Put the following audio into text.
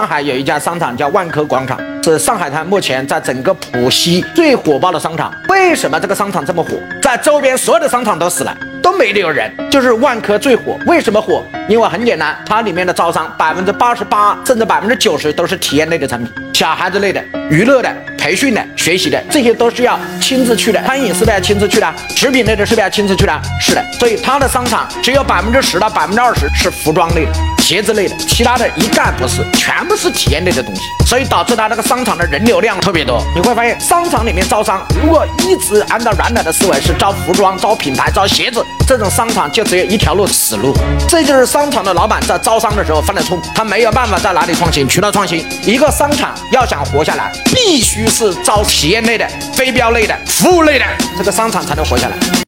上海有一家商场叫万科广场，是上海滩目前在整个浦西最火爆的商场。为什么这个商场这么火？在周边所有的商场都死了，都没得有人，就是万科最火。为什么火？因为很简单，它里面的招商88%甚至90%都是体验类的产品，小孩子类的、娱乐的、培训的、学习的，这些都是要亲自去的。餐饮是不是要亲自去的？食品类的是不是要亲自去的？是的。所以它的商场只有10%到20%是服装类的、鞋子类的，其他的一概不是，全部是体验类的东西，所以导致它那个商场的人流量特别多。你会发现，商场里面招商，如果一直按照原来的思维是招服装、招品牌、招鞋子，这种商场就只有一条路，死路。这就是商场的老板在招商的时候犯的错误，他没有办法在哪里创新，渠道创新。一个商场要想活下来，必须是招体验类的、非标类的、服务类的，这个商场才能活下来。